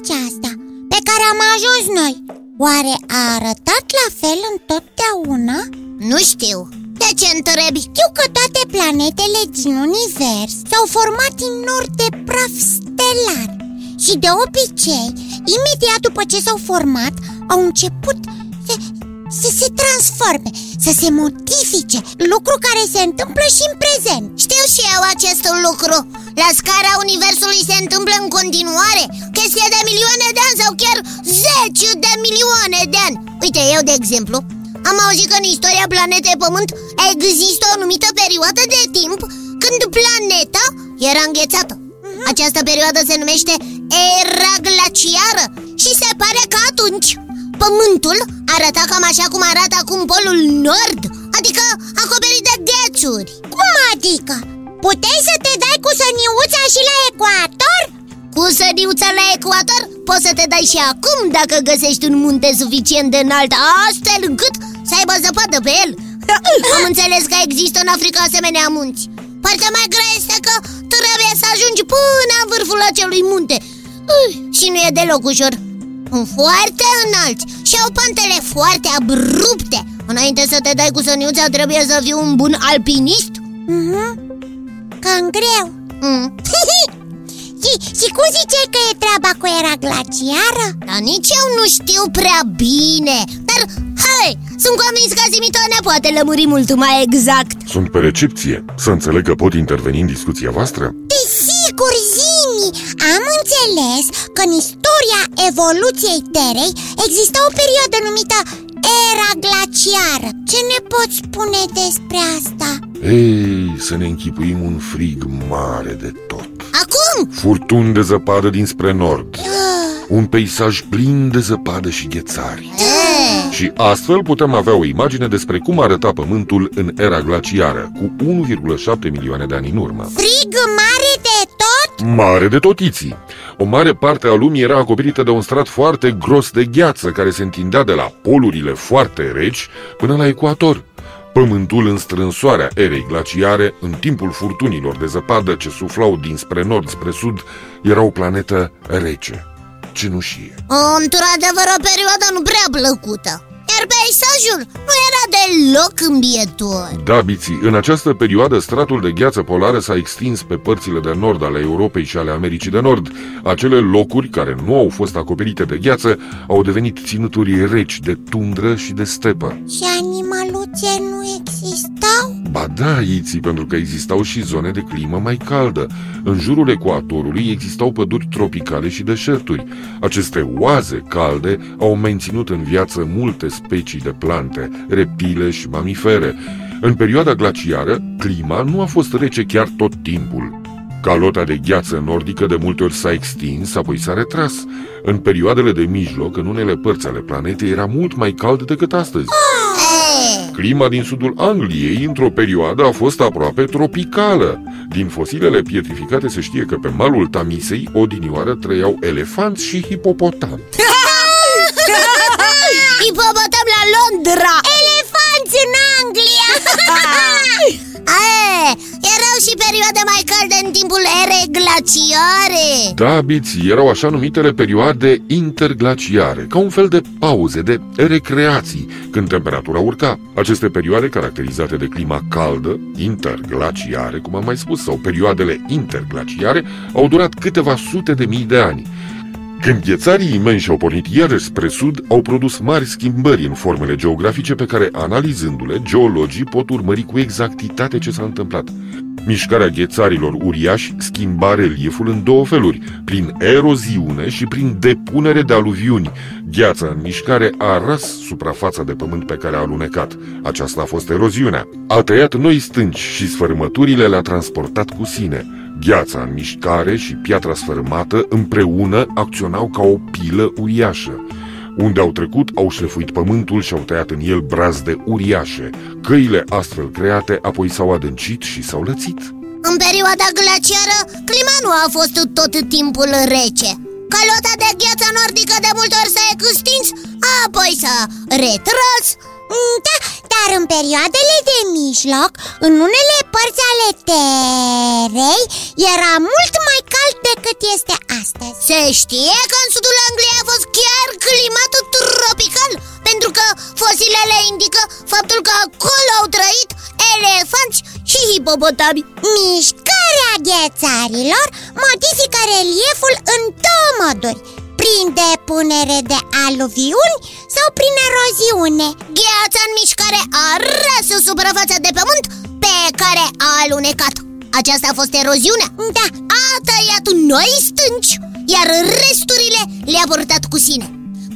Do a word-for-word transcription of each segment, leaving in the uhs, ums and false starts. aceasta pe care am ajuns noi, oare a arătat la fel întotdeauna? Nu știu. De ce întrebi? Știu că toate planetele din univers s-au format din nori de praf stelar și de obicei, imediat după ce s-au format, au început să, să se transforme, să se modifice, lucru care se întâmplă și în prezent. Știu și eu acest lucru. La scara universului se întâmplă în continuare, chestia de milioane de ani sau chiar zeci de milioane de ani. Uite, eu de exemplu am auzit că în istoria planetei Pământ există o anumită perioadă de timp când planeta era înghețată. Această perioadă se numește Era Glaciară și se pare că atunci Pământul arăta cam așa cum arată acum polul nord, adică acoperit de ghețuri. Cum adică? Puteai să te dai cu săniuța și la ecuator? Cu săniuța la ecuator poți să te dai și acum dacă găsești un munte suficient de înalt, astfel încât să aibă zăpadă pe el. Am înțeles că există în Africa asemenea munți. Partea mai grea este că trebuie să ajungi până în vârful acelui munte și nu e deloc ușor. Sunt foarte înalți și au pantele foarte abrupte. Înainte să te dai cu săniuța trebuie să fii un bun alpinist. Mhm, cam greu. Mm. Și, și cum ziceai că e treaba cu Era Glaciară? Dar nici eu nu știu prea bine, dar hai, sunt convins că Zimito ne poate lămuri mult mai exact. Sunt pe recepție, să înțeleg că pot interveni în discuția voastră? Desigur, Zimi, am înțeles că în istoria evoluției Terei există o perioadă numită Era Glaciară. Ce ne poți spune despre asta? Ei, să ne închipuim un frig mare de tot. Acum? Furtuni de zăpadă dinspre nord. Un peisaj plin de zăpadă și ghețari. E. Și astfel putem avea o imagine despre cum arăta Pământul în Era Glaciară, cu unu virgulă șapte milioane de ani în urmă. Frig mare de tot? Mare de totiții. O mare parte a lumii era acoperită de un strat foarte gros de gheață, care se întindea de la polurile foarte reci până la ecuator. Pământul, în strânsoarea erei glaciare, în timpul furtunilor de zăpadă ce suflau dinspre nord spre sud, era o planetă rece, cenușie. Într-adevăr, o perioadă nu prea plăcută, iar peisajul nu era deloc îmbietor. Da, Biții, în această perioadă stratul de gheață polară s-a extins pe părțile de nord ale Europei și ale Americii de Nord. Acele locuri care nu au fost acoperite de gheață au devenit ținuturi reci de tundră și de stepă. Și animaluțe nu existau? Ba da, Iții, pentru că existau și zone de climă mai caldă. În jurul ecuatorului existau păduri tropicale și deșerturi. Aceste oaze calde au menținut în viață multe specii de plante, reptile și mamifere. În perioada glaciară, clima nu a fost rece chiar tot timpul. Calota de gheață nordică de multe ori s-a extins, apoi s-a retras. În perioadele de mijloc, în unele părți ale planetei, era mult mai cald decât astăzi. Clima din sudul Angliei, într-o perioadă, a fost aproape tropicală. Din fosilele pietrificate se știe că pe malul Tamisei, odinioară, trăiau elefanți și hipopotami. Hipopotam la Londra! Elefanți în Anglia! Aie, erau și perioade mai calde în timpul erei glaciare. Da, Biții, erau așa numitele perioade interglaciare, ca un fel de pauze, de recreații, când temperatura urca. Aceste perioade caracterizate de clima caldă, interglaciare, cum am mai spus, sau perioadele interglaciare, au durat câteva sute de mii de ani. Când ghețarii imenși au pornit iarăși spre sud, au produs mari schimbări în formele geografice pe care, analizându-le, geologii pot urmări cu exactitate ce s-a întâmplat. Mișcarea ghețarilor uriași schimba relieful în două feluri, prin eroziune și prin depunere de aluviuni. Gheața în mișcare a ras suprafața de pământ pe care a alunecat. Aceasta a fost eroziunea. A tăiat noi stânci și sfărâmăturile le-a transportat cu sine. Gheața în mișcare și piatra sfărâmată împreună acționau ca o pilă uriașă. Unde au trecut, au șlefuit pământul și au tăiat în el brazde uriașe. Căile astfel create apoi s-au adâncit și s-au lățit. În perioada glaciară, clima nu a fost tot timpul rece. Calota de gheață nordică de multe ori s-a extins, apoi s-a retras, Da, dar în perioadele de mijloc, în unele părți ale terei, era mult mai cald decât este astăzi. Se știe că în sudul Angliei a fost chiar climatul tropical, pentru că fosilele indică faptul că acolo au trăit elefanți și hipopotami. Mișcarea ghețarilor modifică relieful în două moduri: prin depunere de aluviuni sau prin eroziune. Gheața în mișcare a ras o suprafață de pământ pe care a alunecat. Aceasta a fost eroziunea. Da, a tăiat noi stânci, iar resturile le-a purtat cu sine.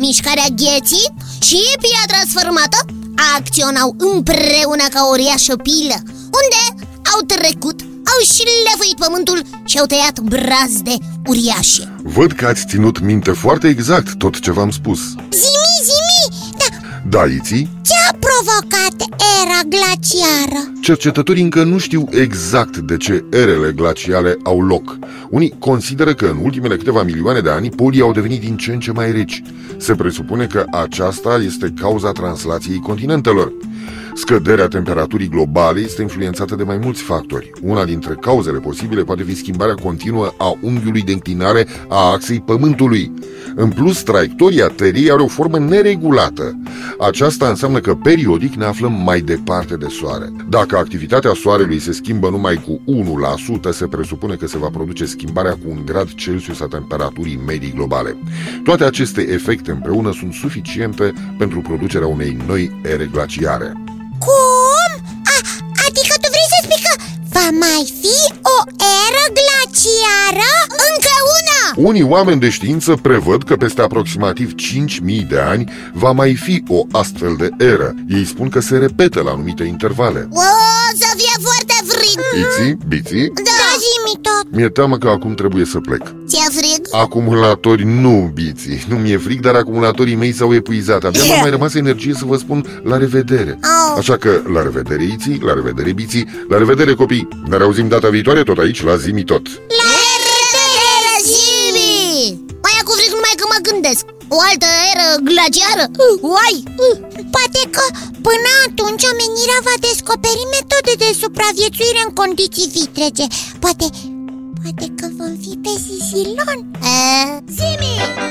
Mișcarea gheții și piatra sfărâmată acționau împreună ca o uriașă pilă, unde au trecut, au șlefuit pământul și au tăiat brazde uriașe. Văd că ați ținut minte foarte exact tot ce v-am spus. Zimi, zimi! Da, da Iții? Ce a provocat era glaciară? Cercetătorii încă nu știu exact de ce erele glaciale au loc. Unii consideră că în ultimele câteva milioane de ani polii au devenit din ce în ce mai reci. Se presupune că aceasta este cauza translației continentelor. Scăderea temperaturii globale este influențată de mai mulți factori. Una dintre cauzele posibile poate fi schimbarea continuă a unghiului de înclinare a axei Pământului. În plus, traiectoria Terei are o formă neregulată. Aceasta înseamnă că periodic ne aflăm mai departe de Soare. Dacă activitatea Soarelui se schimbă numai cu unu la sută, se presupune că se va produce schimbarea cu un grad Celsius a temperaturii medii globale. Toate aceste efecte împreună sunt suficiente pentru producerea unei noi ere glaciare. Cum? A, adică tu vrei să spui că va mai fi o eră glaciară? Încă una! Unii oameni de știință prevăd că peste aproximativ cinci mii de ani va mai fi o astfel de eră. Ei spun că se repetă la anumite intervale. O, să fie foarte frig! Iții, Biții? Da, da zi-mi tot! Mi-e teamă că acum trebuie să plec. Ți-e frig? Acumulatori nu, Biții. Nu mi-e frig, dar acumulatorii mei s-au epuizat. Abia m-a mai rămas energie să vă spun la revedere. Oh. Așa că la revedere, Iții, la revedere, Biții, la revedere, copii. Ne reauzim data viitoare tot aici, la Zimi Tot. La revedere, Zimi! Mai cu frig numai că mă gândesc. O altă eră glaciară? Uai! Poate că până atunci omenirea va descoperi metode de supraviețuire în condiții vitrege. Poate... Poate că vom fi pe Sisilon. Zimi!